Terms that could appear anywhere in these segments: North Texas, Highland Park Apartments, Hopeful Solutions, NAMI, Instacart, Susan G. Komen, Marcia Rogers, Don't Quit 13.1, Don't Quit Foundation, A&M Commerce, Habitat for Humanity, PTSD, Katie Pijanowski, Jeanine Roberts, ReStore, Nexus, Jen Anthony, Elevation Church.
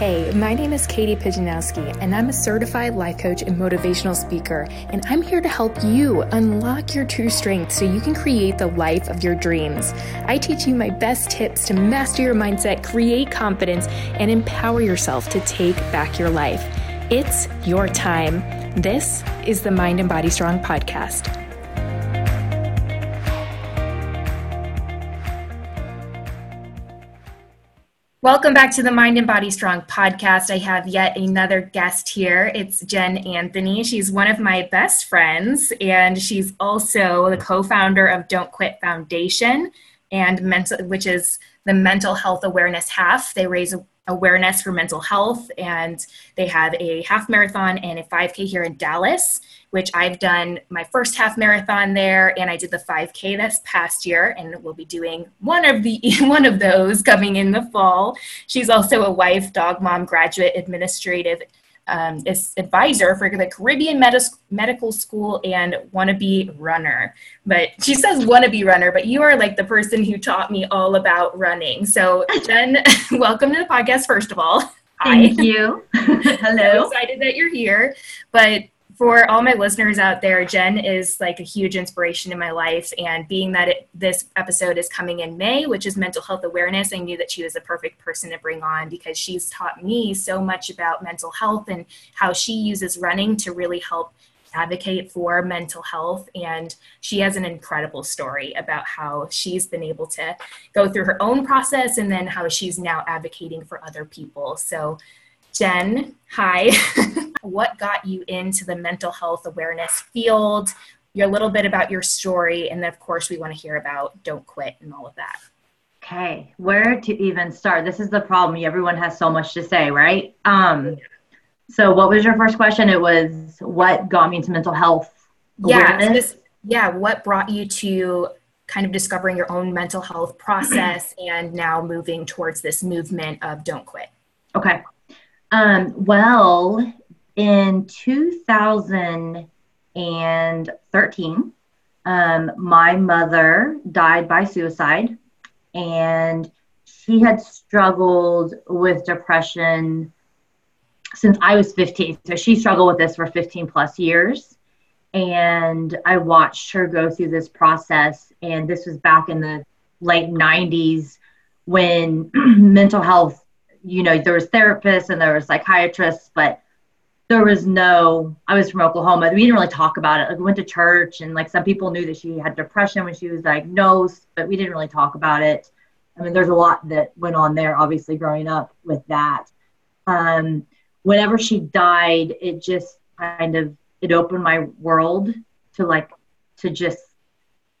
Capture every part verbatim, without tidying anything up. Hey, my name is Katie Pijanowski, and I'm a certified life coach and motivational speaker, and I'm here to help you unlock your true strength so you can create the life of your dreams. I teach you my best tips to master your mindset, create confidence, and empower yourself to take back your life. It's your time. This is the Mind and Body Strong podcast. Welcome back to the Mind and Body Strong podcast. I have yet another guest here. It's Jen Anthony. She's one of my best friends, and she's also the co-founder of Don't Quit Foundation, and mental, which is the mental health awareness half. They raise awareness for mental health, and they have a half marathon and a five K here in Dallas, which I've done my first half marathon there, and I did the five K this past year, and we'll be doing one of the one of those coming in the fall. She's also a wife, dog mom, graduate administrative um, advisor for the Caribbean Medis- Medical School, and wannabe runner. But she says wannabe runner, but you are like the person who taught me all about running. So Jen, welcome to the podcast, first of all. Thank Hi. you. Hello. So excited that you're here. But for all my listeners out there, Jen is like a huge inspiration in my life. And being that it, this episode is coming in May, which is mental health awareness, I knew that she was the perfect person to bring on because she's taught me so much about mental health and how she uses running to really help advocate for mental health. And she has an incredible story about how she's been able to go through her own process and then how she's now advocating for other people. So Jen, hi. What got you into the mental health awareness field? Your little bit about your story, and then of course we want to hear about Don't Quit and all of that. Okay, where to even start? This is the problem. Everyone has so much to say, right? Um, so what was your first question? It was what got me into mental health awareness? Yeah, this, yeah what brought you to kind of discovering your own mental health process and now moving towards this movement of Don't Quit? Okay. Um, well, in two thousand thirteen, um, my mother died by suicide, and she had struggled with depression since I was fifteen. So she struggled with this for fifteen plus years, and I watched her go through this process. And this was back in the late nineties when mental health, you know, there was therapists and there was psychiatrists, but there was no, I was from Oklahoma. We didn't really talk about it. Like, we went to church, and like some people knew that she had depression when she was diagnosed, but we didn't really talk about it. I mean, there's a lot that went on there, obviously, growing up with that. Um, whenever she died, it just kind of, it opened my world to like, to just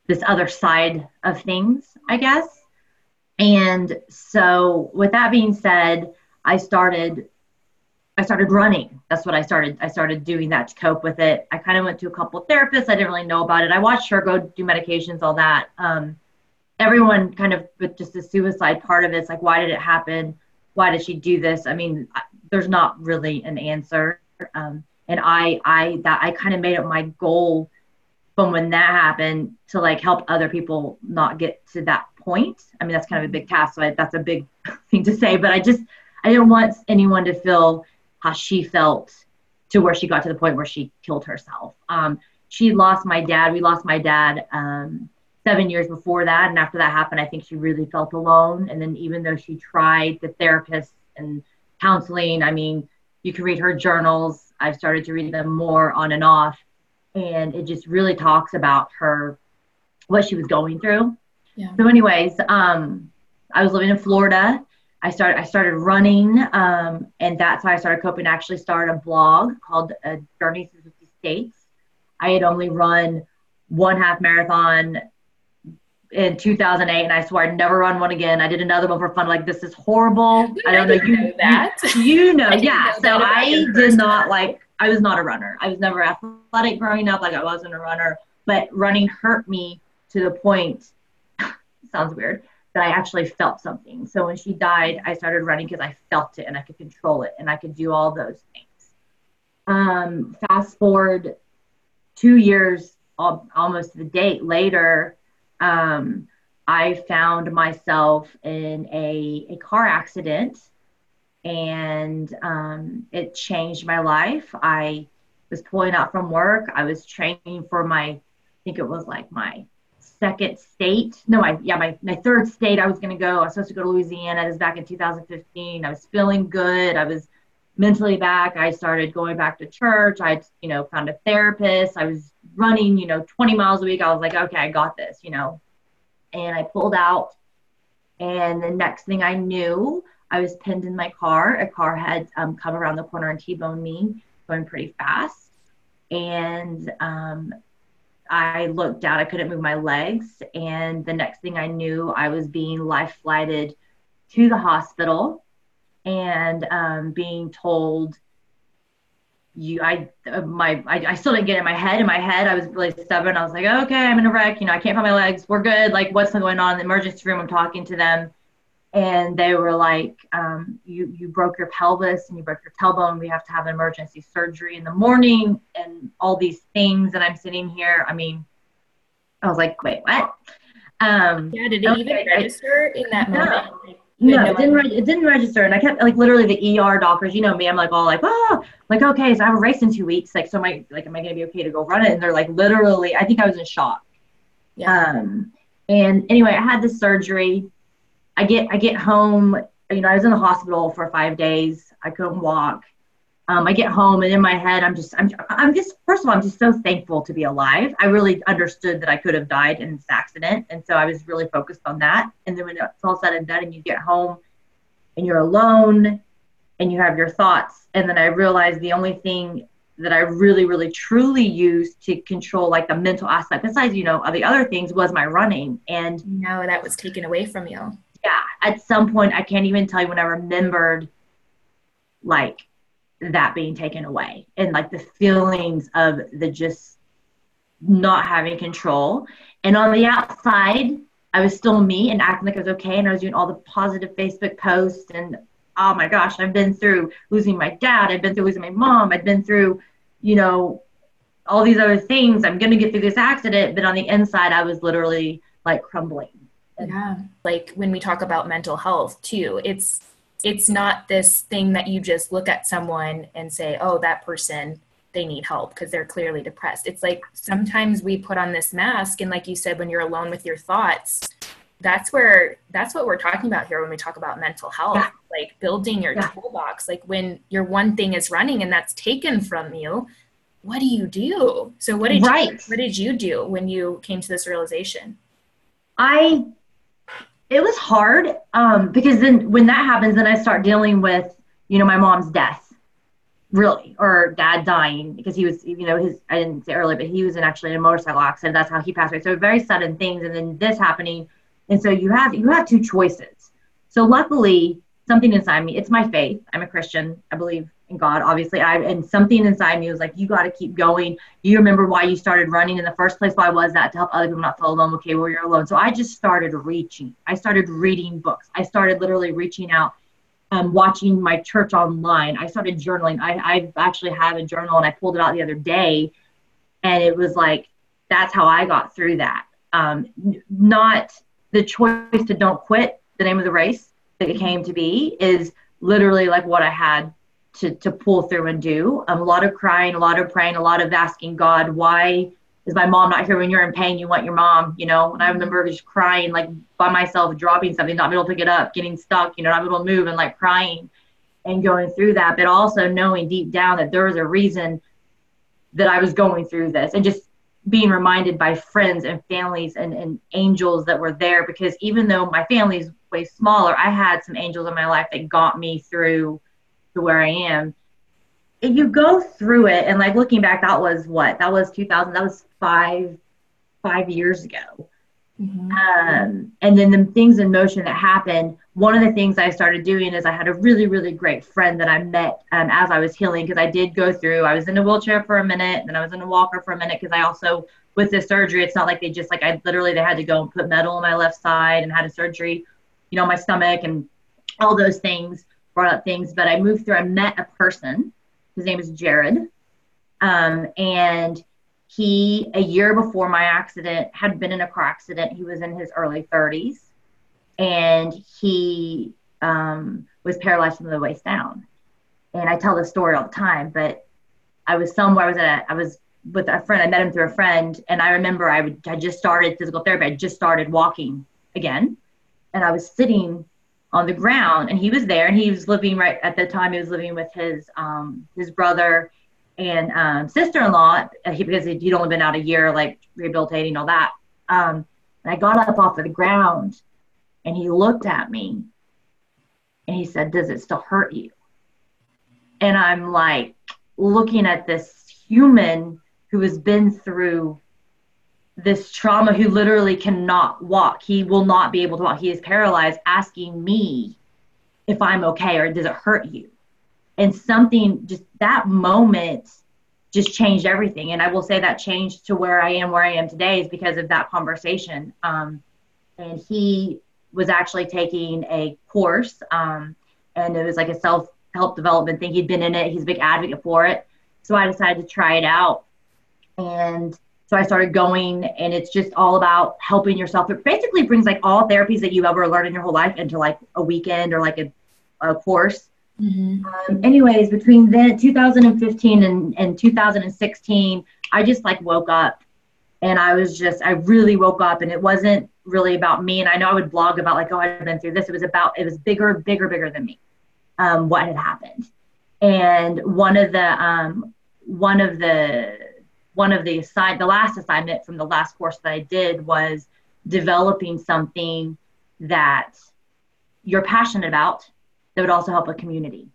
this other side of things, I guess. And so with that being said, I started, I started running. That's what I started. I started doing that to cope with it. I kind of went to a couple of therapists. I didn't really know about it. I watched her go do medications, all that. Um, everyone kind of, with just the suicide part of it, it's like, why did it happen? Why did she do this? I mean, I, there's not really an answer. Um, and I, I, that I kind of made it my goal from when that happened to like help other people not get to that point. I mean, that's kind of a big task, so I, that's a big thing to say, but I just, I didn't want anyone to feel how she felt to where she got to the point where she killed herself. Um, she lost my dad. We lost my dad um, seven years before that. And after that happened, I think she really felt alone. And then even though she tried the therapist and counseling, I mean, you can read her journals. I've started to read them more on and off. And it just really talks about her, what she was going through. Yeah. So anyways, um, I was living in Florida. I started, I started running. Um, and that's how I started coping. I actually started a blog called uh, Journey Through fifty states. I had only run one half marathon in two thousand eight. And I swear I'd never run one again. I did another one for fun. Like, this is horrible. Dude, I don't I know, you, know that. You, you know. Yeah. Know so I did not like, I was not a runner. I was never athletic growing up. Like, I wasn't a runner, but running hurt me to the point, sounds weird, that I actually felt something. So when she died, I started running because I felt it and I could control it and I could do all those things. Um, fast forward two years, almost the date later, um, I found myself in a, a car accident and um, it changed my life. I was pulling out from work. I was training for my, I think it was like my second state. No, I, yeah, my, my third state I was going to go. I was supposed to go to Louisiana. This was back in two thousand fifteen. I was feeling good. I was mentally back. I started going back to church. I, you know, found a therapist. I was running, you know, twenty miles a week. I was like, okay, I got this, you know, and I pulled out. And the next thing I knew, I was pinned in my car. A car had um, come around the corner and T-boned me, going pretty fast. And um, I looked down. I couldn't move my legs. And the next thing I knew, I was being life flighted to the hospital and um, being told, "You, I, my, I, I still didn't get it in my head. In my head, I was really stubborn. I was like, okay, I'm in a wreck. You know, I can't find my legs. We're good. Like, what's going on in the emergency room?" I'm talking to them. And they were like, um, you, you broke your pelvis and you broke your tailbone. We have to have an emergency surgery in the morning and all these things. And I'm sitting here. I mean, I was like, wait, what? Um, yeah, did it okay, even register I, in that no, moment? Like, no, it didn't, re- it didn't register. And I kept, like, literally the E R doctors, you know me, I'm like all like, oh, like, okay, so I have a race in two weeks. Like, so am I, like, am I going to be okay to go run it? And they're like, literally, I think I was in shock. Yeah. Um, and anyway, I had this surgery. I get I get home, you know, I was in the hospital for five days. I couldn't walk. Um, I get home and in my head, I'm just, I'm, I'm just, first of all, I'm just so thankful to be alive. I really understood that I could have died in this accident. And so I was really focused on that. And then when it's all said and done and you get home and you're alone and you have your thoughts. And then I realized the only thing that I really, really, truly used to control, like, the mental aspect, besides, you know, the other things, was my running. And no, that was taken away from you. Yeah, at some point, I can't even tell you when I remembered, like, that being taken away and, like, the feelings of the just not having control. And on the outside, I was still me and acting like I was okay, and I was doing all the positive Facebook posts and, oh, my gosh, I've been through losing my dad. I've been through losing my mom. I've been through, you know, all these other things. I'm going to get through this accident. But on the inside, I was literally, like, crumbling. Yeah. Like, when we talk about mental health too, it's, it's not this thing that you just look at someone and say, oh, that person, they need help because they're clearly depressed. It's like, sometimes we put on this mask. And like you said, when you're alone with your thoughts, that's where, that's what we're talking about here when we talk about mental health, yeah. Like building your yeah. toolbox. Like, when your one thing is running and that's taken from you, what do you do? So what did right. you, what did you do when you came to this realization? I, It was hard um, because then when that happens, then I start dealing with, you know, my mom's death, really, or dad dying, because he was, you know, his, I didn't say earlier, but he was in actually in a motorcycle accident. That's how he passed away. So very sudden things. And then this happening. And so you have, you have two choices. So luckily something inside me, it's my faith. I'm a Christian. I believe in God, obviously. I, and something inside me was like, you got to keep going. You remember why you started running in the first place? Why was that? To help other people not feel alone. Okay, well, you're alone. So I just started reaching. I started reading books. I started literally reaching out, um, watching my church online. I started journaling. I, I actually have a journal, and I pulled it out the other day, and it was like, that's how I got through that. Um, not the choice to don't quit, the name of the race that it came to be, is literally like what I had to to pull through and do. Um, a lot of crying, a lot of praying, a lot of asking God, why is my mom not here? When you're in pain, you want your mom, you know? And I remember just crying, like, by myself, dropping something, not able to pick it up, getting stuck, you know, not able to move, and like crying and going through that. But also knowing deep down that there was a reason that I was going through this, and just being reminded by friends and families and, and angels that were there. Because even though my family's way smaller, I had some angels in my life that got me through to where I am. If you go through it, and like looking back, that was what? That was two thousand. That was five, five years ago. Mm-hmm. Um, and then the things in motion that happened, one of the things I started doing is I had a really, really great friend that I met um, as I was healing, because I did go through, I was in a wheelchair for a minute, and then I was in a walker for a minute, because I also, with the surgery, it's not like they just, like, I literally, they had to go and put metal on my left side and had a surgery, you know, my stomach and all those things. Brought up things, but I moved through. I met a person. His name is Jared. Um, and he, a year before my accident, had been in a car accident. He was in his early thirties, and he um, was paralyzed from the waist down. And I tell this story all the time, but I was somewhere, I was, at a, I was with a friend, I met him through a friend. And I remember I, would, I just started physical therapy. I just started walking again. And I was sitting on the ground and he was there, and he was living right at the time. He was living with his, um, his brother and um, sister-in-law, he, because he'd only been out a year, like rehabilitating, all that. Um, and I got up off of the ground and he looked at me and he said, "Does it still hurt you?" And I'm like looking at this human who has been through this trauma, who literally cannot walk. He will not be able to walk. He is paralyzed, asking me if I'm okay or does it hurt you? And something, just that moment just changed everything. And I will say that changed to where I am, where I am today is because of that conversation. Um, and he was actually taking a course, um, and it was like a self-help development thing. He'd been in it. He's a big advocate for it. So I decided to try it out. And so I started going, and it's just all about helping yourself. It basically brings like all therapies that you ever learned in your whole life into like a weekend or like a, a course. Mm-hmm. Um, anyways, between then two thousand fifteen and, and two thousand sixteen, I just like woke up, and I was just, I really woke up, and it wasn't really about me. And I know I would blog about like, oh, I've been through this. It was about, it was bigger, bigger, bigger than me, um, what had happened. And one of the, um, one of the, One of the assign the last assignment from the last course that I did was developing something that you're passionate about that would also help a community.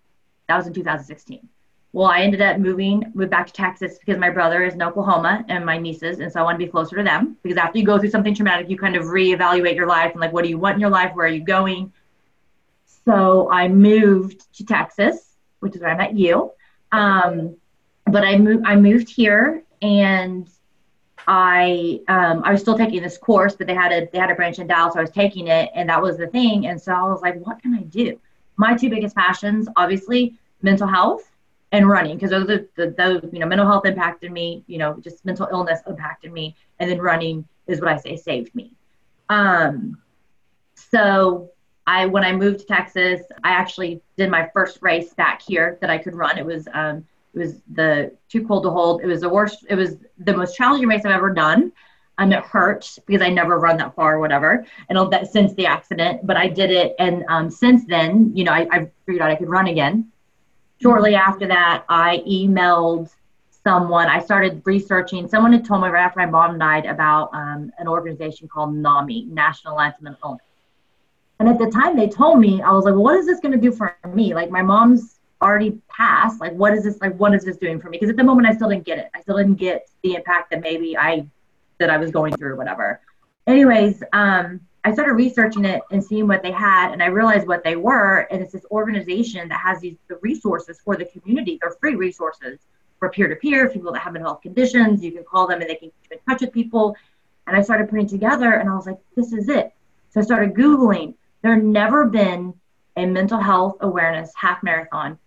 That was in two thousand sixteen. Well, I ended up moving, moved back to Texas because my brother is in Oklahoma and my nieces, and so I want to be closer to them, because after you go through something traumatic, you kind of reevaluate your life and like, what do you want in your life? Where are you going? So I moved to Texas, which is where I met you. Um, but I moved, I moved here. And I, um, I was still taking this course, but they had a, they had a branch in Dallas. So I was taking it, and that was the thing. And so I was like, what can I do? My two biggest passions, obviously mental health and running. Cause those, are the, those, you know, mental health impacted me, you know, just mental illness impacted me. And then running is what I say saved me. Um, so I, when I moved to Texas, I actually did my first race back here that I could run. It was, um, It was the Too Cold to Hold. It was the worst. It was the most challenging race I've ever done. And it hurt because I never run that far or whatever. And all that since the accident, but I did it. And um, since then, you know, I, I figured out I could run again. Shortly after that, I emailed someone. I started researching. Someone had told me right after my mom died about um, an organization called NAMI, National Alliance on Mental Illness. And at the time they told me, I was like, well, what is this going to do for me? Like my mom's already passed. Like, what is this? Like, what is this doing for me? Because at the moment, I still didn't get it. I still didn't get the impact that maybe I, that I was going through or whatever. Anyways, um, I started researching it and seeing what they had, and I realized what they were. And it's this organization that has these the resources for the community. They're free resources for peer-to-peer, people that have mental health conditions. You can call them and they can keep in touch with people. And I started putting together, and I was like, this is it. So I started Googling. There never been a mental health awareness half marathon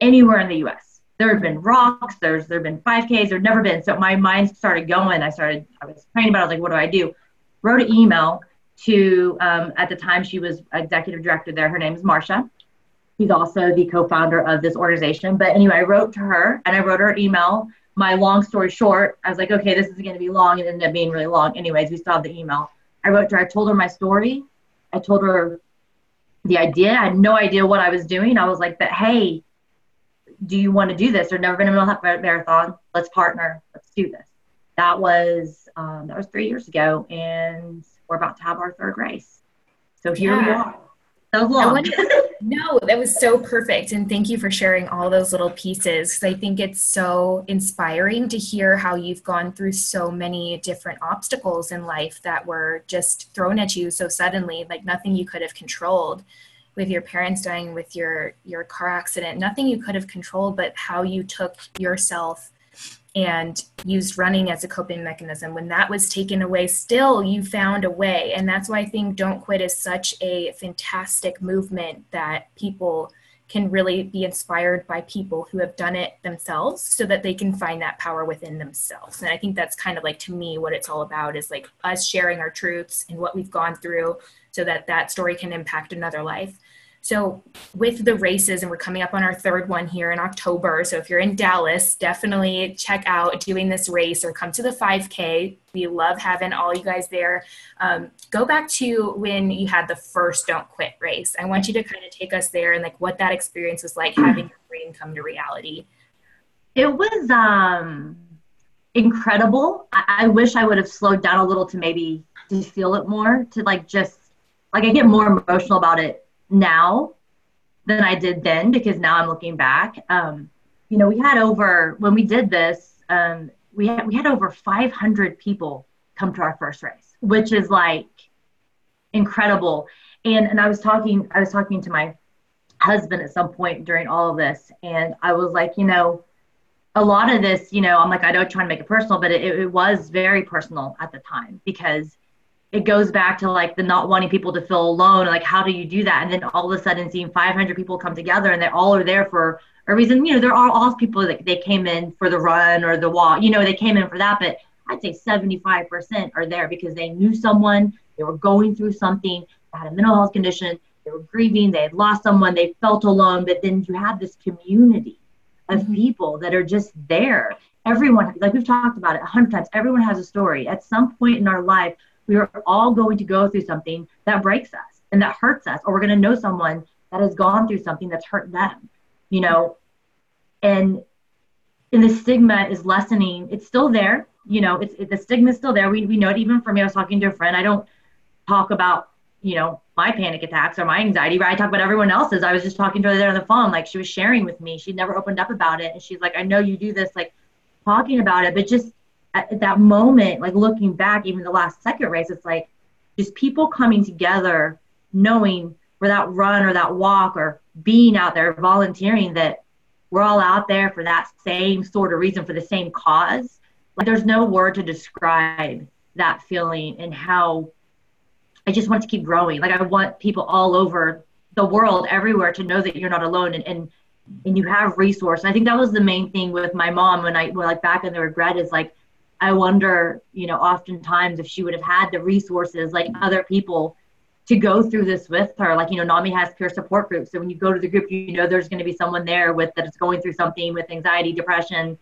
anywhere in the U S. There have been rocks, there's there have been five Ks, there've never been. So my mind started going. I started, I was praying about it, I was like, what do I do? Wrote an email to, um, at the time she was executive director there, her name is Marcia. She's also the co-founder of this organization. But anyway, I wrote to her and I wrote her email. My long story short, I was like, okay, this is gonna be long. It ended up being really long. Anyways, we still have the email. I wrote to her, I told her my story. I told her the idea. I had no idea what I was doing. I was like, but hey, do you want to do this? There's never been a mental health marathon. Let's partner. Let's do this. That was, um, that was three years ago, and we're about to have our third race. So here yeah. we are. That was long. To, no, that was so perfect. And thank you for sharing all those little pieces. I think it's so inspiring to hear how you've gone through so many different obstacles in life that were just thrown at you so suddenly, like nothing you could have controlled. With your parents dying, with your, your car accident, nothing you could have controlled, but how you took yourself and used running as a coping mechanism. When that was taken away, still you found a way. And that's why I think Don't Quit is such a fantastic movement, that people can really be inspired by people who have done it themselves, so that they can find that power within themselves. And I think that's kind of like, to me, what it's all about is like us sharing our truths and what we've gone through, so that that story can impact another life. So with the races, and we're coming up on our third one here in October. So if you're in Dallas, definitely check out doing this race or come to the five K. We love having all you guys there. Um, go back to when you had the first Don't Quit race. I want you to kind of take us there and like what that experience was like, having your dream come to reality. It was um, incredible. I-, I wish I would have slowed down a little to maybe to feel it more, to like just, like I get more emotional about it now than I did then, because now I'm looking back. Um, you know, we had over, when we did this, um, we had, we had over five hundred people come to our first race, which is like incredible. And, and I was talking, I was talking to my husband at some point during all of this. And I was like, you know, a lot of this, you know, I'm like, I don't try to make it personal, but it, it was very personal at the time, because it goes back to like the not wanting people to feel alone. Like, how do you do that? And then all of a sudden seeing five hundred people come together and they all are there for a reason. You know, there are all people that they came in for the run or the walk, you know, they came in for that, but I'd say seventy-five percent are there because they knew someone, they were going through something, they had a mental health condition, they were grieving, they had lost someone, they felt alone. But then you have this community of people that are just there. Everyone, like we've talked about it a hundred times, everyone has a story. At some point in our life, we are all going to go through something that breaks us and that hurts us, or we're going to know someone that has gone through something that's hurt them, you know, and, and the stigma is lessening. It's still there. You know, it's it, the stigma is still there. We, we know it even for me. I was talking to a friend. I don't talk about, you know, my panic attacks or my anxiety, right? I talk about everyone else's. I was just talking to her there on the phone. Like, she was sharing with me. She'd never opened up about it. And she's like, I know you do this, like talking about it, but just at that moment, like looking back, even the last second race, it's like just people coming together, knowing for that run or that walk or being out there volunteering that we're all out there for that same sort of reason, for the same cause. Like, there's no word to describe that feeling and how I just want to keep growing. Like, I want people all over the world, everywhere, to know that you're not alone and, and, and you have resource. And I think that was the main thing with my mom when I, when like back in the regret is like, I wonder, you know, oftentimes if she would have had the resources, like other people to go through this with her. Like, you know, NAMI has peer support groups. So when you go to the group, you know, there's going to be someone there with that is going through something with anxiety, depression,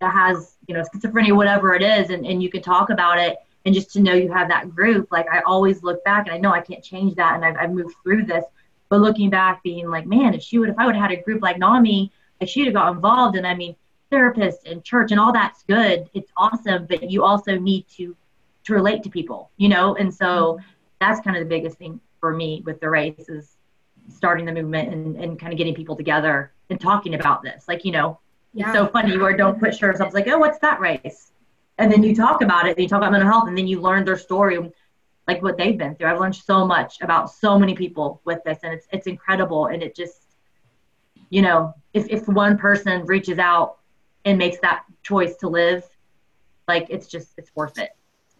that has, you know, schizophrenia, whatever it is. And, and you can talk about it. And just to know you have that group, like I always look back and I know I can't change that. And I've, I've moved through this, but looking back being like, man, if she would, if I would have had a group like NAMI, like she would have got involved. And I mean, therapist and church and all that's good. It's awesome. But you also need to, to relate to people, you know? And so that's kind of the biggest thing for me with the race is starting the movement and, and kind of getting people together and talking about this. Like, you know, yeah. It's so funny. You wear Don't Quit shirts. I was like, oh, what's that race? And then you talk about it and you talk about mental health and then you learn their story, like what they've been through. I've learned so much about so many people with this and it's, it's incredible. And it just, you know, if, if one person reaches out and makes that choice to live, like it's just, it's worth it.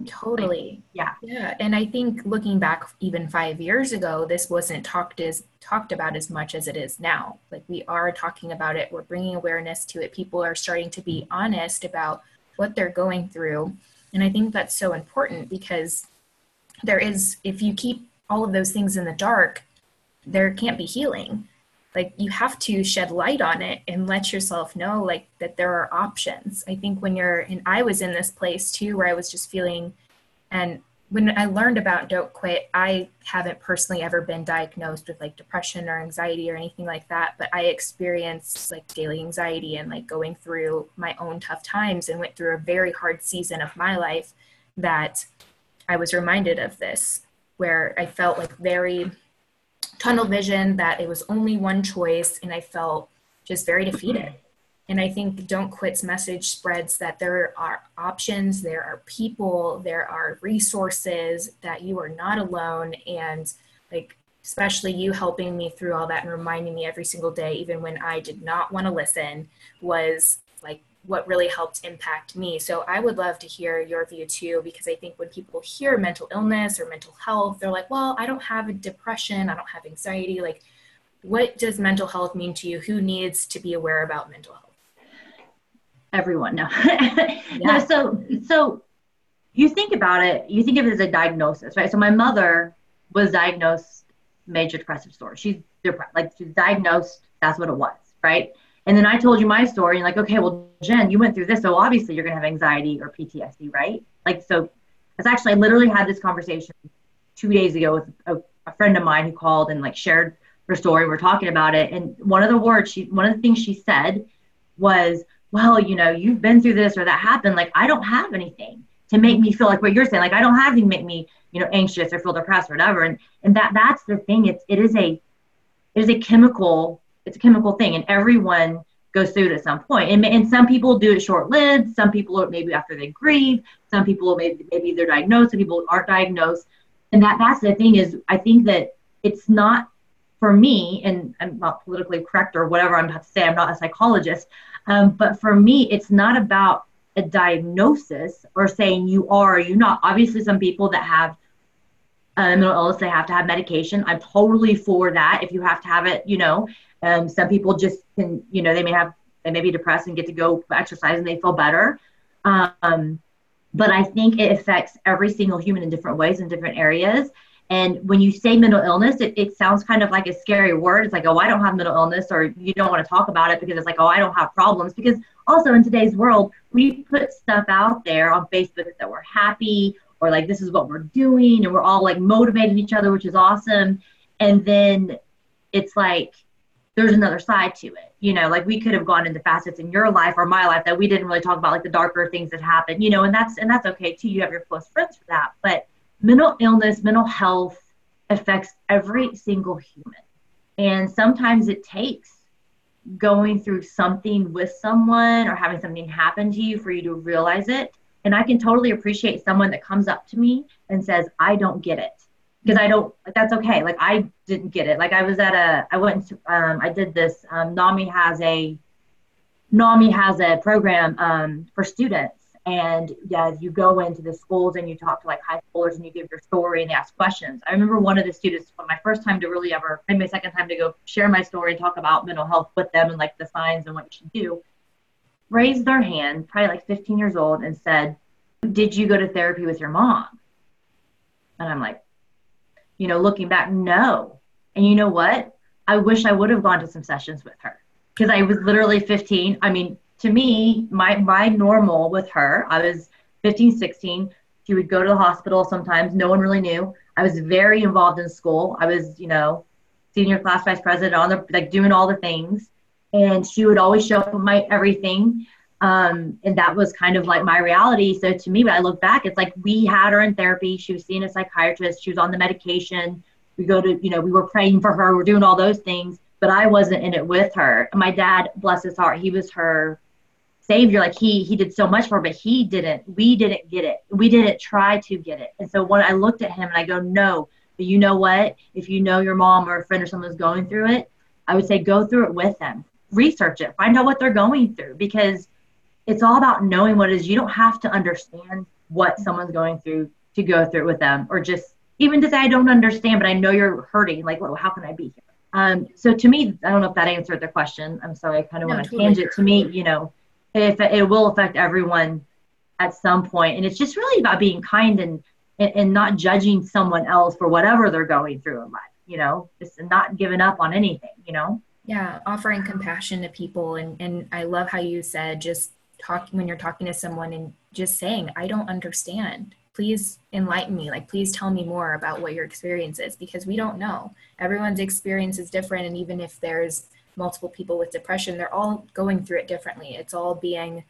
Totally. Like, yeah. Yeah. And I think looking back even five years ago, this wasn't talked as talked about as much as it is now. Like, we are talking about it. We're bringing awareness to it. People are starting to be honest about what they're going through. And I think that's so important because there is, if you keep all of those things in the dark, there can't be healing. Like, you have to shed light on it and let yourself know, like, that there are options. I think when you're, and I was in this place too, where I was just feeling, and when I learned about Don't Quit, I haven't personally ever been diagnosed with like depression or anxiety or anything like that, but I experienced like daily anxiety and like going through my own tough times and went through a very hard season of my life that I was reminded of this, where I felt like very tunnel vision, that it was only one choice, and I felt just very defeated. And I think Don't Quit's message spreads that there are options, there are people, there are resources, that you are not alone. And like, especially you helping me through all that and reminding me every single day, even when I did not want to listen, was like what really helped impact me. So I would love to hear your view too, because I think when people hear mental illness or mental health, they're like, well, I don't have a depression, I don't have anxiety. Like, what does mental health mean to you? Who needs to be aware about mental health? Everyone. No. Yeah. No, so, so you think about it, you think of it as a diagnosis, right? So my mother was diagnosed major depressive disorder. She's depression. Like, she was diagnosed, that's what it was, right? And then I told you my story, and like, okay, well, Jen, you went through this, so obviously you're going to have anxiety or P T S D, right? Like, so it's actually, I literally had this conversation two days ago with a, a friend of mine who called and like shared her story. We're talking about it. And one of the words she, one of the things she said was, well, you know, you've been through this or that happened. Like, I don't have anything to make me feel like what you're saying. Like, I don't have anything to make me, you know, anxious or feel depressed or whatever. And, and that, that's the thing. It's, it is a, it is a chemical, it's a chemical thing, and everyone goes through it at some point. And, and some people do it short-lived. Some people, maybe after they grieve, some people, maybe, maybe they're diagnosed, some people aren't diagnosed. And that, that's the thing is, I think that it's not for me, and I'm not politically correct or whatever I'm about to say, I'm not a psychologist, um, but for me, it's not about a diagnosis or saying you are or you're not. Obviously, some people that have uh, mental illness, they have to have medication. I'm totally for that if you have to have it, you know. Um, some people just can, you know, they may have, they may be depressed and get to go exercise and they feel better. Um, but I think it affects every single human in different ways, in different areas. And when you say mental illness, it, it sounds kind of like a scary word. It's like, oh, I don't have mental illness, or you don't want to talk about it because it's like, oh, I don't have problems. Because also in today's world, we put stuff out there on Facebook that we're happy or like, this is what we're doing. And we're all like motivating each other, which is awesome. And then it's like, there's another side to it. You know, like we could have gone into facets in your life or my life that we didn't really talk about, like the darker things that happened, you know, and that's, and that's okay too. You have your close friends for that, but mental illness, mental health affects every single human. And sometimes it takes going through something with someone or having something happen to you for you to realize it. And I can totally appreciate someone that comes up to me and says, I don't get it. Because I don't, like, that's okay. Like, I didn't get it. Like, I was at a, I went, to, um, I did this, um, NAMI has a, NAMI has a program um, for students. And yeah, you go into the schools and you talk to like high schoolers and you give your story and they ask questions. I remember one of the students, my first time to really ever, maybe my second time to go share my story and talk about mental health with them and like the signs and what you should do, raised their hand, probably like fifteen years old, and said, did you go to therapy with your mom? And I'm like, you know, looking back, no. And you know what? I wish I would have gone to some sessions with her, because I was literally fifteen. I mean, to me, my, my normal with her, I was fifteen, sixteen. She would go to the hospital sometimes. No one really knew. I was very involved in school. I was, you know, senior class vice president, on the, like doing all the things. And she would always show up with my everything. Um, and that was kind of like my reality. So to me, when I look back, it's like we had her in therapy. She was seeing a psychiatrist. She was on the medication. We go to, you know, we were praying for her. We're doing all those things, but I wasn't in it with her. My dad, bless his heart, he was her savior. Like he, he did so much for her, but he didn't, we didn't get it. We didn't try to get it. And so when I looked at him and I go, no, but you know what, if you know your mom or a friend or someone's going through it, I would say, go through it with them, research it, find out what they're going through, because it's all about knowing what it is. You don't have to understand what someone's going through to go through it with them, or just even to say, I don't understand, but I know you're hurting. Like, well, how can I be here? Um, so to me, I don't know if that answered the question. I'm sorry. I kind of no, went on totally a tangent. Sure. To me, you know, if it, it will affect everyone at some point. And it's just really about being kind and, and, and not judging someone else for whatever they're going through in life, you know, just not giving up on anything, you know? Yeah. Offering compassion to people. And, and I love how you said, just, talking when you're talking to someone and just saying, I don't understand, please enlighten me. Like, please tell me more about what your experience is, because we don't know. Everyone's experience is different. And even if there's multiple people with depression, they're all going through it differently. It's all being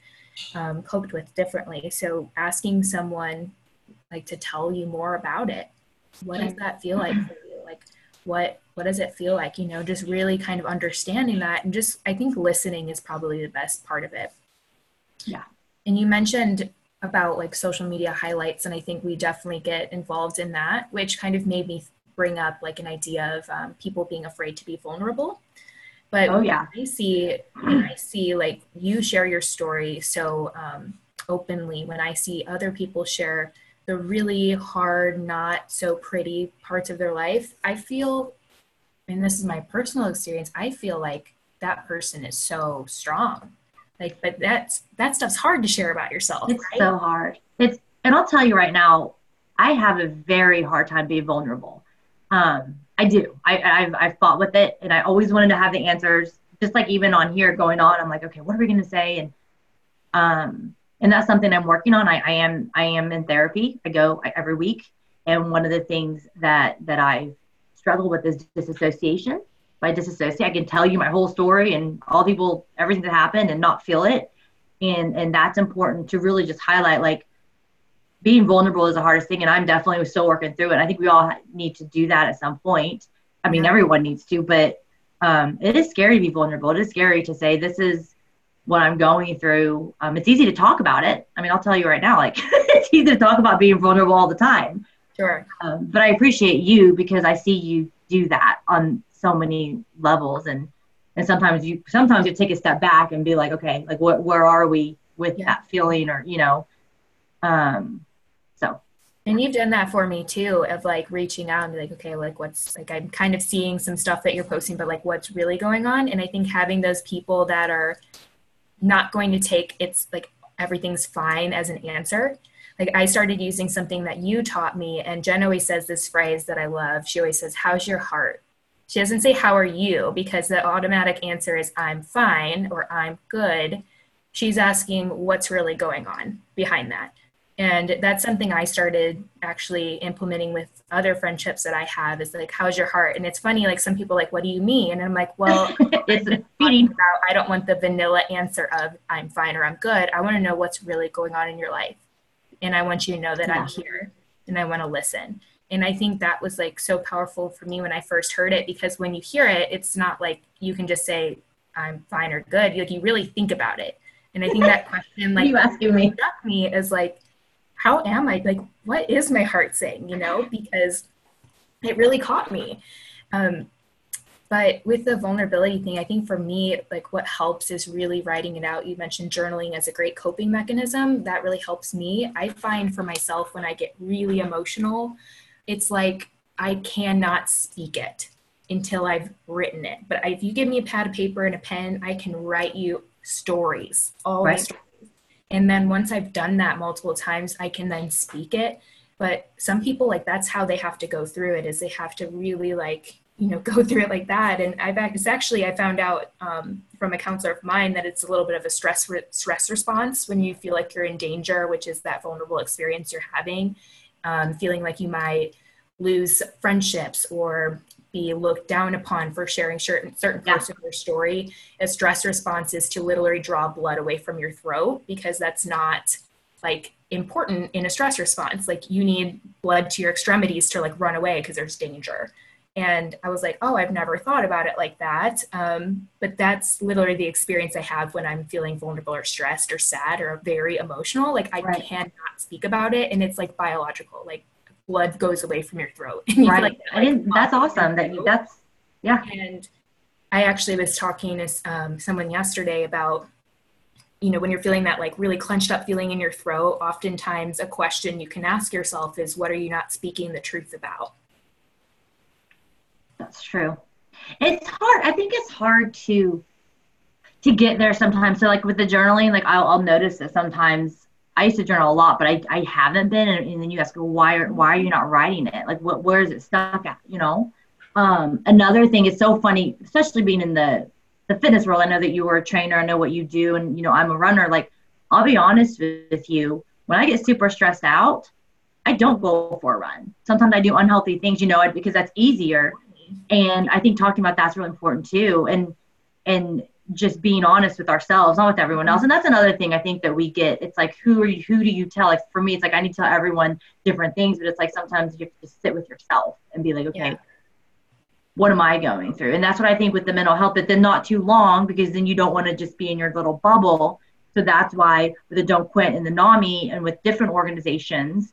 um, coped with differently. So asking someone like to tell you more about it, what does that feel like for you? Like, what, what does it feel like? You know, just really kind of understanding that. And just, I think listening is probably the best part of it. Yeah. And you mentioned about like social media highlights, and I think we definitely get involved in that, which kind of made me bring up like an idea of um, people being afraid to be vulnerable. But oh, yeah. I see, when I see like you share your story so um, openly, when I see other people share the really hard, not so pretty parts of their life, I feel, and this is my personal experience, I feel like that person is so strong. Like, but that's, that stuff's hard to share about yourself. It's right? So hard. It's, and I'll tell you right now, I have a very hard time being vulnerable. Um, I do. I, I've, I've fought with it, and I always wanted to have the answers. Just like even on here going on, I'm like, okay, what are we going to say? And, um, and that's something I'm working on. I, I am, I am in therapy. I go every week. And one of the things that, that I struggle with is disassociation. If I disassociate, I can tell you my whole story and all people, everything that happened, and not feel it. And, and that's important to really just highlight, like, being vulnerable is the hardest thing, and I'm definitely still working through it. I think we all need to do that at some point. I mean, everyone needs to, but um, it is scary to be vulnerable. It is scary to say, this is what I'm going through. Um, it's easy to talk about it. I mean, I'll tell you right now, like, it's easy to talk about being vulnerable all the time. Sure. Um, but I appreciate you, because I see you do that on so many levels. And, and sometimes you, sometimes you take a step back and be like, okay, like what, where are we with yeah. that feeling, or, you know, um, so. And you've done that for me too, of like reaching out and be like, okay, like what's, like, I'm kind of seeing some stuff that you're posting, but like what's really going on. And I think having those people that are not going to take it's like everything's fine as an answer. Like, I started using something that you taught me, and Jen always says this phrase that I love. She always says, how's your heart? She doesn't say, how are you? Because the automatic answer is I'm fine or I'm good. She's asking what's really going on behind that. And that's something I started actually implementing with other friendships that I have, is like, how's your heart? And it's funny, like some people are like, what do you mean? And I'm like, well, it's about, I don't want the vanilla answer of I'm fine or I'm good. I want to know what's really going on in your life. And I want you to know that yeah. I'm here, and I want to listen. And I think that was like so powerful for me when I first heard it, because when you hear it, it's not like you can just say I'm fine or good. Like, you really think about it. And I think that question, like, you asking me, stuck me is like, how am I? Like, what is my heart saying? You know, because it really caught me. Um, But with the vulnerability thing, I think for me, like what helps is really writing it out. You mentioned journaling as a great coping mechanism. That really helps me. I find for myself when I get really emotional, it's like I cannot speak it until I've written it. But if you give me a pad of paper and a pen, I can write you stories, all right. my stories. And then once I've done that multiple times, I can then speak it. But some people, like, that's how they have to go through it, is they have to really, like, you know, go through it like that. And I've it's actually, I found out um, from a counselor of mine that it's a little bit of a stress re- stress response when you feel like you're in danger, which is that vulnerable experience you're having, um, feeling like you might lose friendships or be looked down upon for sharing certain, certain yeah. parts of your story. A stress response is to literally draw blood away from your throat, because that's not like important in a stress response. Like, you need blood to your extremities to like run away because there's danger. And I was like, oh, I've never thought about it like that. Um, but that's literally the experience I have when I'm feeling vulnerable or stressed or sad or very emotional. Like, I right. cannot speak about it. And it's like biological, like blood goes away from your throat. And right. Like, that, like, I didn't, that's awesome. That you, that's, yeah. And I actually was talking to um, someone yesterday about, you know, when you're feeling that like really clenched up feeling in your throat, oftentimes a question you can ask yourself is, what are you not speaking the truth about? That's true. It's hard. I think it's hard to to get there sometimes. So like with the journaling, like I'll, I'll notice that sometimes I used to journal a lot, but I, I haven't been. And, and then you ask, well, why are, why are you not writing it? Like what, where is it stuck at? You know, um, another thing is so funny, especially being in the, the fitness world. I know that you were a trainer. I know what you do. And, you know, I'm a runner. Like, I'll be honest with you. When I get super stressed out, I don't go for a run. Sometimes I do unhealthy things, you know, because that's easier. And I think talking about that's really important too. And, and just being honest with ourselves, not with everyone else. And that's another thing I think that we get. It's like, who are you, who do you tell? Like for me, it's like, I need to tell everyone different things, but it's like, sometimes you have to just sit with yourself and be like, okay, yeah. what am I going through? And that's what I think with the mental health, but then not too long, because then you don't want to just be in your little bubble. So that's why with the Don't Quit and the NAMI and with different organizations,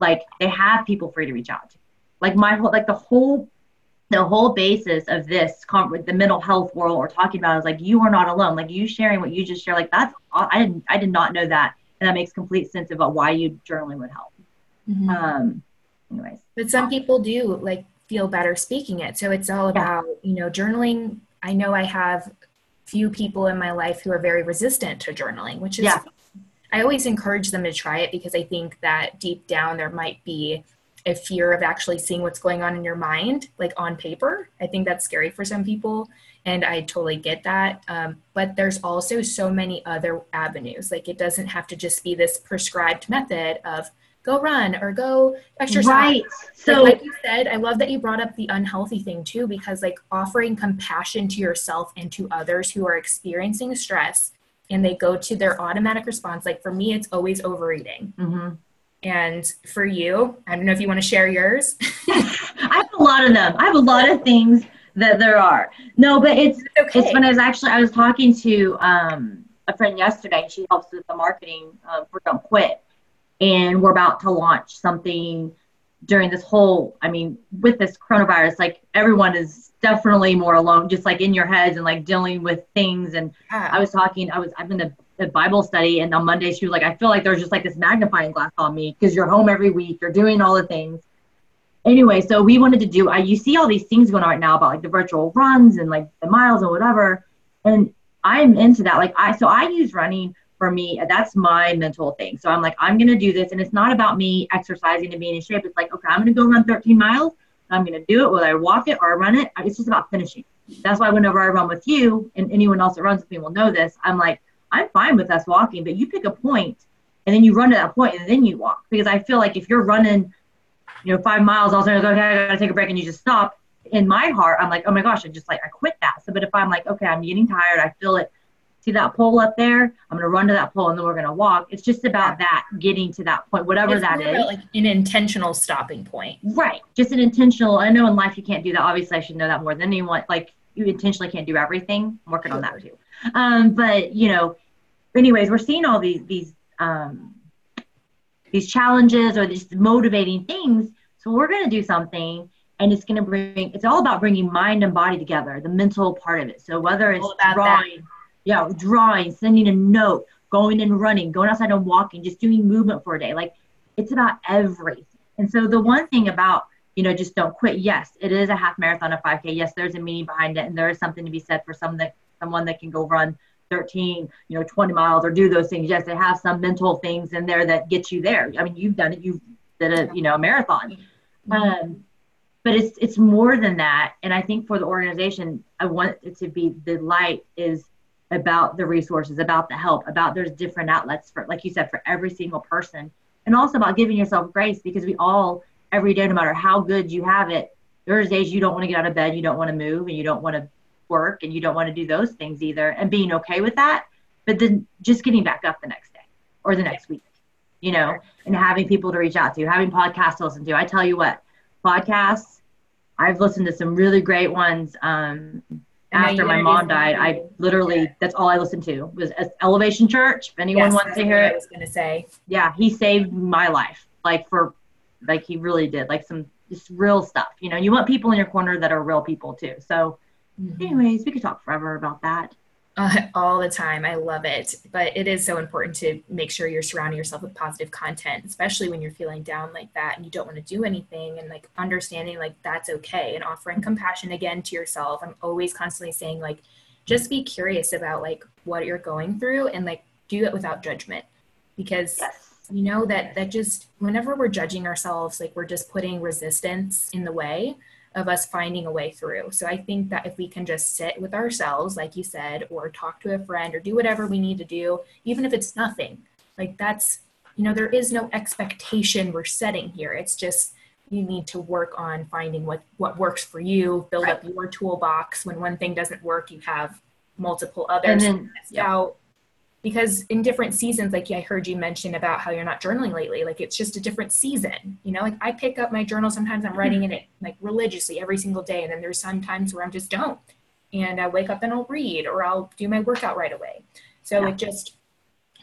like they have people free to reach out to. Like my whole, like the whole, the whole basis of this, the mental health world we're talking about is like, you are not alone. Like you sharing what you just shared, like that's, I didn't, I did not know that. And that makes complete sense about why you journaling would help. Mm-hmm. Um, anyways. But some people do like feel better speaking it. So it's all about, yeah. you know, journaling. I know I have few people in my life who are very resistant to journaling, which is, yeah. I always encourage them to try it because I think that deep down there might be a fear of actually seeing what's going on in your mind, like on paper. I think that's scary for some people, and I totally get that. Um, but there's also so many other avenues. Like, it doesn't have to just be this prescribed method of go run or go exercise. Right. So, like, like you said, I love that you brought up the unhealthy thing too, because like offering compassion to yourself and to others who are experiencing stress, and they go to their automatic response. Like, for me, it's always overeating. Mm-hmm. And for you, I don't know if you want to share yours. I have a lot of them. I have a lot of things that there are. No, but it's, it's, okay. it's when I was actually, I was talking to um, a friend yesterday. She helps with the marketing uh, for Don't Quit. And we're about to launch something during this whole, I mean, with this coronavirus, like everyone is definitely more alone, just like in your heads and like dealing with things. And yeah. I was talking, I was, I've been to a Bible study, and on Monday she was like, I feel like there's just like this magnifying glass on me because you're home every week, you're doing all the things. Anyway, so we wanted to do, I, you see all these things going on right now about like the virtual runs and like the miles and whatever. And I'm into that. Like I, so I use running for me, that's my mental thing. So I'm like, I'm going to do this. And it's not about me exercising and being in shape. It's like, okay, I'm going to go run thirteen miles. I'm going to do it, whether I walk it or I run it. It's just about finishing. That's why whenever I run with you, and anyone else that runs with me will know this, I'm like, I'm fine with us walking, but you pick a point and then you run to that point and then you walk. Because I feel like if you're running, you know, five miles, all of a sudden, okay, I got to take a break, and you just stop. In my heart, I'm like, oh my gosh, I just like, I quit that. So, but if I'm like, okay, I'm getting tired, I feel it. See that pole up there? I'm going to run to that pole, and then we're going to walk. It's just about that, getting to that point, whatever that is. It's about like an intentional stopping point. Right. Just an intentional. I know in life you can't do that. Obviously, I should know that more than anyone. Like, you intentionally can't do everything. I'm working on that too. Um, but, you know, anyways, we're seeing all these these um, these challenges or these motivating things. So we're going to do something. And it's going to bring, it's all about bringing mind and body together, the mental part of it. So whether it's drawing. That. Yeah, drawing, sending a note, going and running, going outside and walking, just doing movement for a day. Like, it's about everything. And so the one thing about, you know, just don't quit. Yes, it is a half marathon, a five K. Yes, there's a meaning behind it. And there is something to be said for some that, someone that can go run thirteen, you know, twenty miles or do those things. Yes, they have some mental things in there that get you there. I mean, you've done it. You've did a, you know, a marathon. Um, but it's it's more than that. And I think for the organization, I want it to be the light is about the resources, about the help, about there's different outlets for, like you said, for every single person. And also about giving yourself grace, because we all, every day, no matter how good you have it, there's days you don't want to get out of bed, you don't want to move, and you don't want to work, and you don't want to do those things either, and being okay with that, but then just getting back up the next day or the next week, you know, and having people to reach out to, having podcasts to listen to. I tell you what, podcasts, I've listened to some really great ones. Um, After my mom died, I literally, yeah. that's all I listened to was Elevation Church. If anyone yes, wants to hear it, I was going to say, yeah, he saved my life. Like for, like he really did like some just real stuff, you know, you want people in your corner that are real people too. So mm-hmm. anyways, we could talk forever about that. Uh, all the time. I love it. But it is so important to make sure you're surrounding yourself with positive content, especially when you're feeling down like that and you don't want to do anything, and like understanding like that's okay, and offering compassion again to yourself. I'm always constantly saying like, just be curious about like what you're going through, and like do it without judgment, because yes. you know that that just whenever we're judging ourselves, like we're just putting resistance in the way of us finding a way through. So I think that if we can just sit with ourselves, like you said, or talk to a friend or do whatever we need to do, even if it's nothing, like that's, you know, there is no expectation we're setting here. It's just, you need to work on finding what, what works for you, build right. up your toolbox. When one thing doesn't work, you have multiple others. And then, yeah. out. Because in different seasons, like I heard you mention about how you're not journaling lately, like it's just a different season, you know, like I pick up my journal, sometimes I'm writing in it like religiously every single day. And then there's some times where I'm just don't, and I wake up and I'll read, or I'll do my workout right away. So yeah. it just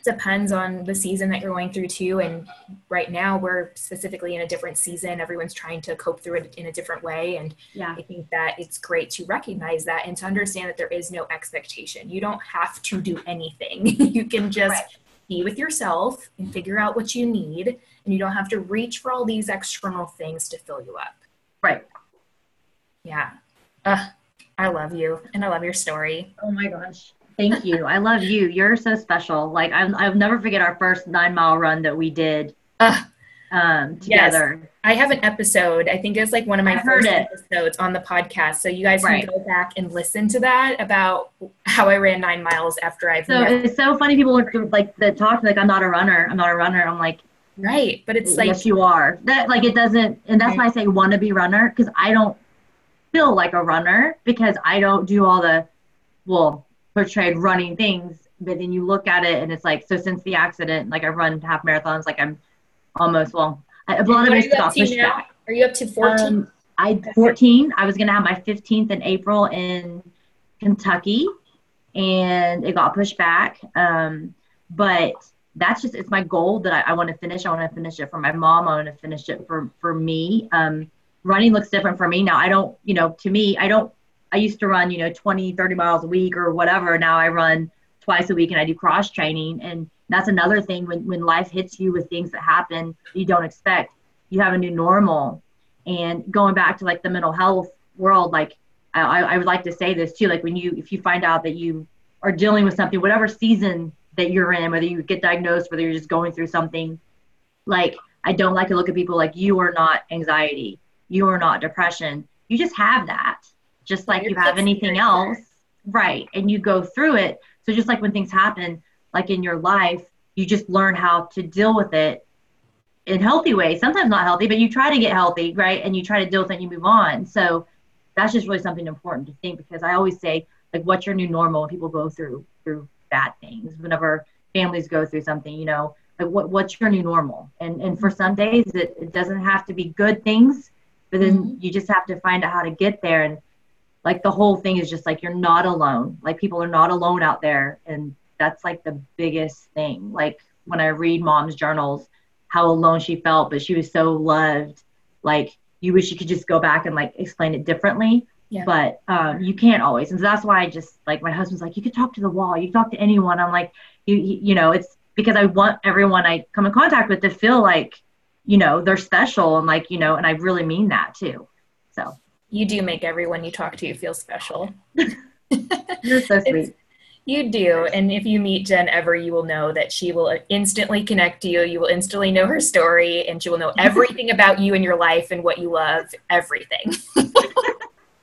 depends on the season that you're going through too. And right now we're specifically in a different season. Everyone's trying to cope through it in a different way. And yeah. I think that it's great to recognize that and to understand that there is no expectation. You don't have to do anything. You can just right. be with yourself and figure out what you need. And you don't have to reach for all these external things to fill you up. Right. Yeah. Uh, I love you. And I love your story. Oh my gosh. Thank you. I love you. You're so special. Like I'm, I'll never forget our first nine mile run that we did. Uh, um, together. Yes. I have an episode. I think it's like one of my I first episodes on the podcast. So you guys right. can go back and listen to that about how I ran nine miles after I've So never- it's so funny. People like, like that talk like, I'm not a runner. I'm not a runner. I'm like, right. But it's yes, like, yes, you are. That like, it doesn't. And that's right. why I say want to be runner. Cause I don't feel like a runner because I don't do all the, well, portrayed running things. But then you look at it and it's like, so since the accident, like I run half marathons, like I'm almost, well, I, a lot of it's got pushed back. Are you up to fourteen? Um, I fourteen. I was going to have my fifteenth in April in Kentucky and it got pushed back. Um, but that's just, it's my goal that I, I want to finish. I want to finish it for my mom. I want to finish it for, for me. Um, running looks different for me now. I don't, you know, to me, I don't, I used to run, you know, twenty, thirty miles a week or whatever. Now I run twice a week and I do cross training. And that's another thing when, when life hits you with things that happen you don't expect, you have a new normal. And going back to like the mental health world, like I, I would like to say this too, like when you, if you find out that you are dealing with something, whatever season that you're in, whether you get diagnosed, whether you're just going through something, like I don't like to look at people like you are not anxiety, you are not depression, you just have that. Just like you have anything else. Right. And you go through it. So just like when things happen, like in your life, you just learn how to deal with it in healthy ways, sometimes not healthy, but you try to get healthy, right? And you try to deal with it and you move on. So that's just really something important to think, because I always say, like, what's your new normal when people go through through bad things, whenever families go through something, you know, like what what's your new normal? And and for some days it, it doesn't have to be good things, but then mm-hmm. you just have to find out how to get there. And like the whole thing is just like, you're not alone. Like people are not alone out there. And that's like the biggest thing. Like when I read mom's journals, how alone she felt, but she was so loved. Like you wish you could just go back and like explain it differently, yeah. but um, you can't always. And so that's why I just like, my husband's like, you could talk to the wall. You could talk to anyone. I'm like, you, you know, it's because I want everyone I come in contact with to feel like, you know, they're special. And like, you know, and I really mean that too. So. You do make everyone you talk to feel special. You're so sweet. You do. And if you meet Jen ever, you will know that she will instantly connect to you. You will instantly know her story and she will know everything about you and your life and what you love, everything.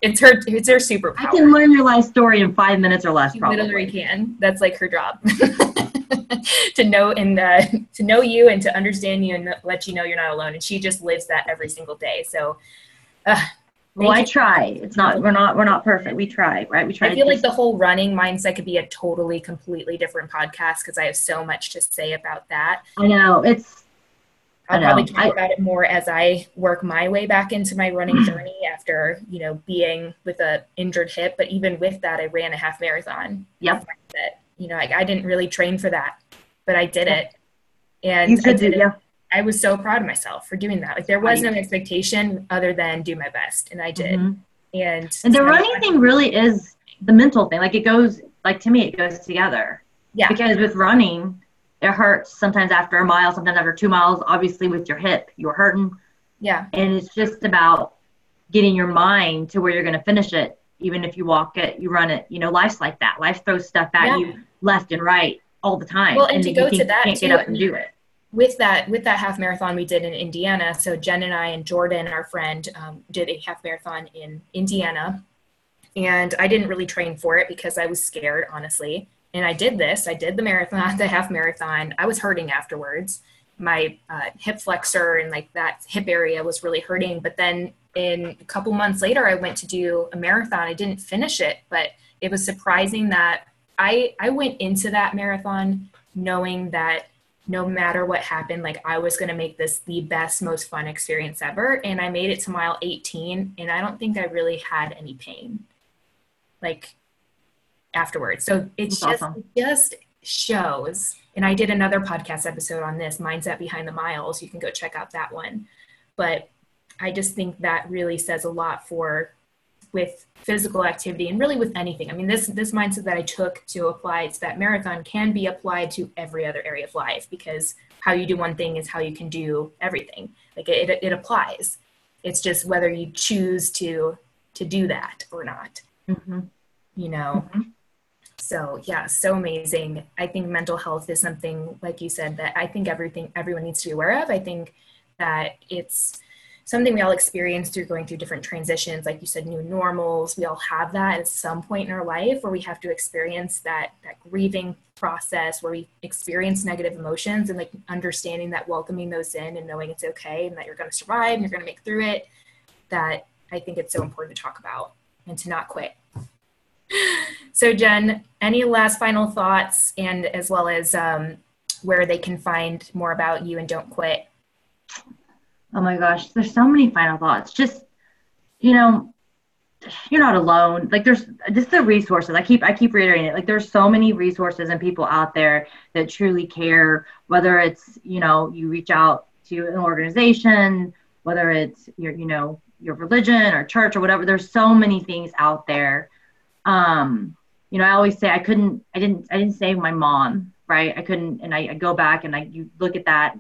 It's her, it's her superpower. I can learn your life story in five minutes or less. You probably literally can. That's like her job. to know and uh, to know you and to understand you and let you know you're not alone. And she just lives that every single day. So, uh, Well, I try. It's not, we're not, we're not perfect. We try, right? We try. I feel like the whole running mindset could be a totally, completely different podcast because I have so much to say about that. I know it's, I'll probably talk about it more as I work my way back into my running journey after, you know, being with a injured hip. But even with that, I ran a half marathon. Yep. You know, like I didn't really train for that, but I did it. And you could do, yeah. I was so proud of myself for doing that. Like there was no expectation other than do my best. And I did. Mm-hmm. And, and the running thing really is the mental thing. Like it goes, like to me, it goes together. Yeah. Because with running, it hurts sometimes after a mile, sometimes after two miles, obviously with your hip, you're hurting. Yeah. And it's just about getting your mind to where you're going to finish it. Even if you walk it, you run it, you know, life's like that. Life throws stuff at yeah. you left and right all the time. Well, and, and to go to that, you can't get up and do it. With that, with that half marathon we did in Indiana, so Jen and I and Jordan, our friend, um, did a half marathon in Indiana, and I didn't really train for it because I was scared, honestly, and I did this. I did the marathon, the half marathon. I was hurting afterwards. My uh, hip flexor and, like, that hip area was really hurting, but then in a couple months later, I went to do a marathon. I didn't finish it, but it was surprising that I I went into that marathon knowing that no matter what happened, like I was going to make this the best, most fun experience ever. And I made it to mile eighteen and I don't think I really had any pain like afterwards. So it's just, awesome. It just shows. And I did another podcast episode on this, Mindset Behind the Miles. You can go check out that one. But I just think that really says a lot for with physical activity and really with anything. I mean, this this mindset that I took to apply to that marathon can be applied to every other area of life because how you do one thing is how you can do everything. Like it, it, it applies. It's just whether you choose to to do that or not, mm-hmm. you know? Mm-hmm. So yeah, so amazing. I think mental health is something, like you said, that I think everything everyone needs to be aware of. I think that it's something we all experience through going through different transitions. Like you said, new normals, we all have that at some point in our life where we have to experience that, that grieving process, where we experience negative emotions, and like understanding that, welcoming those in and knowing it's okay and that you're going to survive and you're going to make through it. That I think it's so important to talk about and to not quit. So Jen, any last final thoughts, and as well as um, where they can find more about you and Don't Quit? Oh my gosh, there's so many final thoughts. Just, you know, you're not alone. Like there's just the resources. I keep, I keep reiterating it. Like there's so many resources and people out there that truly care, whether it's, you know, you reach out to an organization, whether it's your, you know, your religion or church or whatever. There's so many things out there. Um, you know, I always say I couldn't, I didn't, I didn't save my mom, right? I couldn't. And I, I go back and I, you look at that.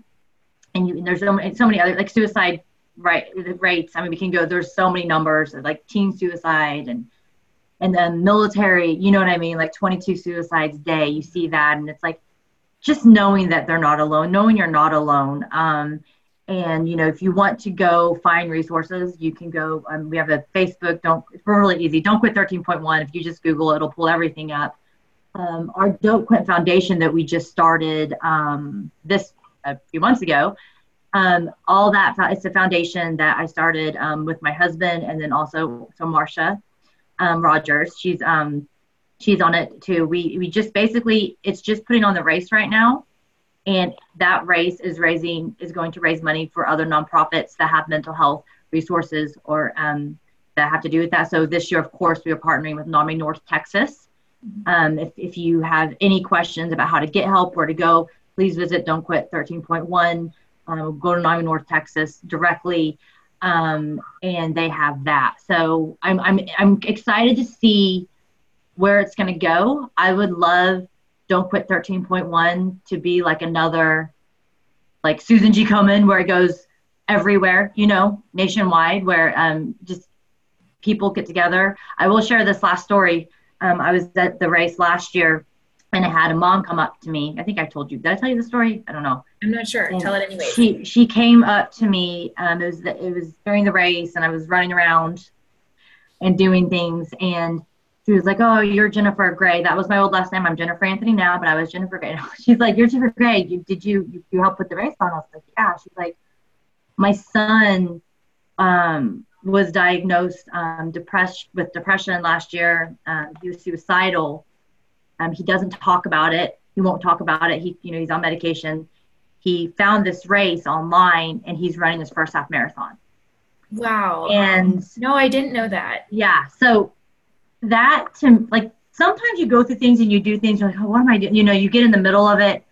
And, you, and there's so many, so many other, like suicide right, rates. I mean, we can go, there's so many numbers, like teen suicide and and then military, you know what I mean? Like twenty-two suicides a day, you see that. And it's like, just knowing that they're not alone, knowing you're not alone. Um, and, you know, if you want to go find resources, you can go, um, we have a Facebook, don't, it's really easy, Don't Quit thirteen point one. If you just Google, it'll pull everything up. Um, our Don't Quit Foundation that we just started um, this a few months ago, um, all that, it's a foundation that I started um, with my husband, and then also so Marcia um, Rogers, she's um, she's on it too. We we just basically, it's just putting on the race right now, and that race is raising is going to raise money for other nonprofits that have mental health resources or um, that have to do with that. So this year, of course, we are partnering with NAMI North Texas. Um, if if you have any questions about how to get help, where to go, please visit Don't Quit thirteen point one, um, go to NAMI North Texas directly, um, and they have that. So I'm, I'm, I'm excited to see where it's going to go. I would love Don't Quit thirteen point one to be like another, like Susan G. Komen, where it goes everywhere, you know, nationwide, where um, just people get together. I will share this last story. Um, I was at the race last year, and I had a mom come up to me. I think I told you. Did I tell you the story? I don't know. I'm not sure. And tell it anyway. She she came up to me. Um, it was the, it was during the race, and I was running around and doing things. And she was like, "Oh, you're Jennifer Gray." That was my old last name. I'm Jennifer Anthony now, but I was Jennifer Gray. She's like, "You're Jennifer Gray. You, did you, you you help put the race on?" I was like, "Yeah." She's like, "My son um, was diagnosed um, depressed with depression last year. Um, he was suicidal. Um, he doesn't talk about it. He won't talk about it. He, you know, he's on medication. He found this race online, and he's running his first half marathon." Wow. And no, I didn't know that. Yeah. So that, to like, sometimes you go through things and you do things. You're like, oh, what am I doing? You know, you get in the middle of it.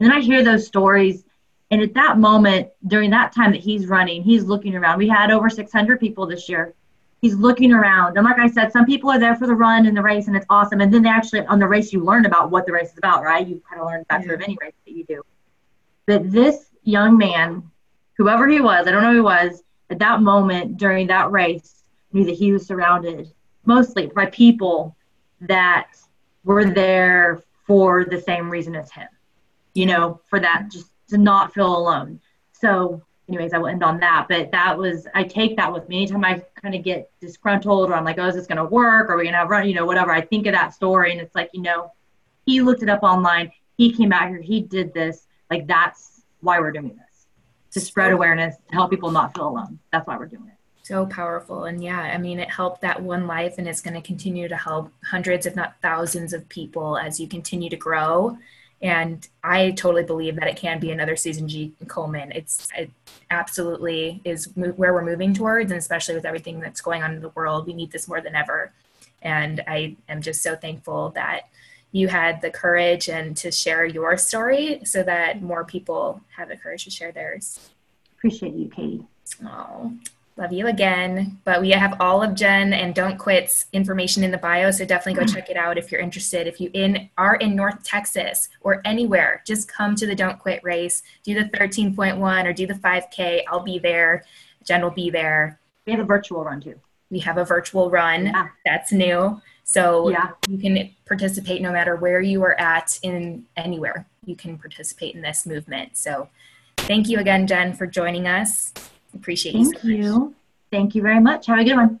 And then I hear those stories. And at that moment, during that time that he's running, he's looking around. We had over six hundred people this year. He's looking around. And like I said, some people are there for the run and the race, and it's awesome. And then they actually, on the race, you learn about what the race is about, right? You kind of learn that through any race that you do. But this young man, whoever he was, I don't know who he was, at that moment during that race, knew that he was surrounded mostly by people that were there for the same reason as him, you know, for that, just to not feel alone. So anyways, I will end on that, but that was, I take that with me. Anytime I kind of get disgruntled, or I'm like, oh, is this going to work? Are we going to run, you know, whatever. I think of that story, and it's like, you know, he looked it up online. He came out here. He did this. Like, that's why we're doing this, to spread awareness, to help people not feel alone. That's why we're doing it. So powerful. And yeah, I mean, it helped that one life, and it's going to continue to help hundreds, if not thousands of people as you continue to grow. And I totally believe that it can be another Susan G. Komen. It's, it absolutely is mo- where we're moving towards, and especially with everything that's going on in the world, we need this more than ever. And I am just so thankful that you had the courage and to share your story, so that more people have the courage to share theirs. Appreciate you, Katie. Oh, love you again. But we have all of Jen and Don't Quit's information in the bio, so definitely go check it out if you're interested. If you in are in North Texas or anywhere, just come to the Don't Quit race. Do the thirteen point one or do the five K. I'll be there. Jen will be there. We have a virtual run too. We have a virtual run. Yeah. That's new. So yeah, you can participate no matter where you are at in anywhere. You can participate in this movement. So Thank you again, Jen, for joining us. Appreciate you so much. Thank you. Thank you very much. Have a good one.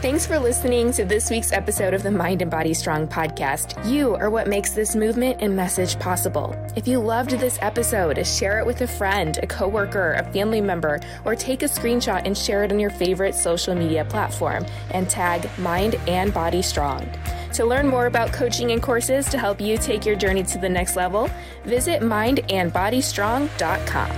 Thanks for listening to this week's episode of the Mind and Body Strong podcast. You are what makes this movement and message possible. If you loved this episode, share it with a friend, a coworker, a family member, or take a screenshot and share it on your favorite social media platform and tag Mind and Body Strong. To learn more about coaching and courses to help you take your journey to the next level, visit mind and body strong dot com.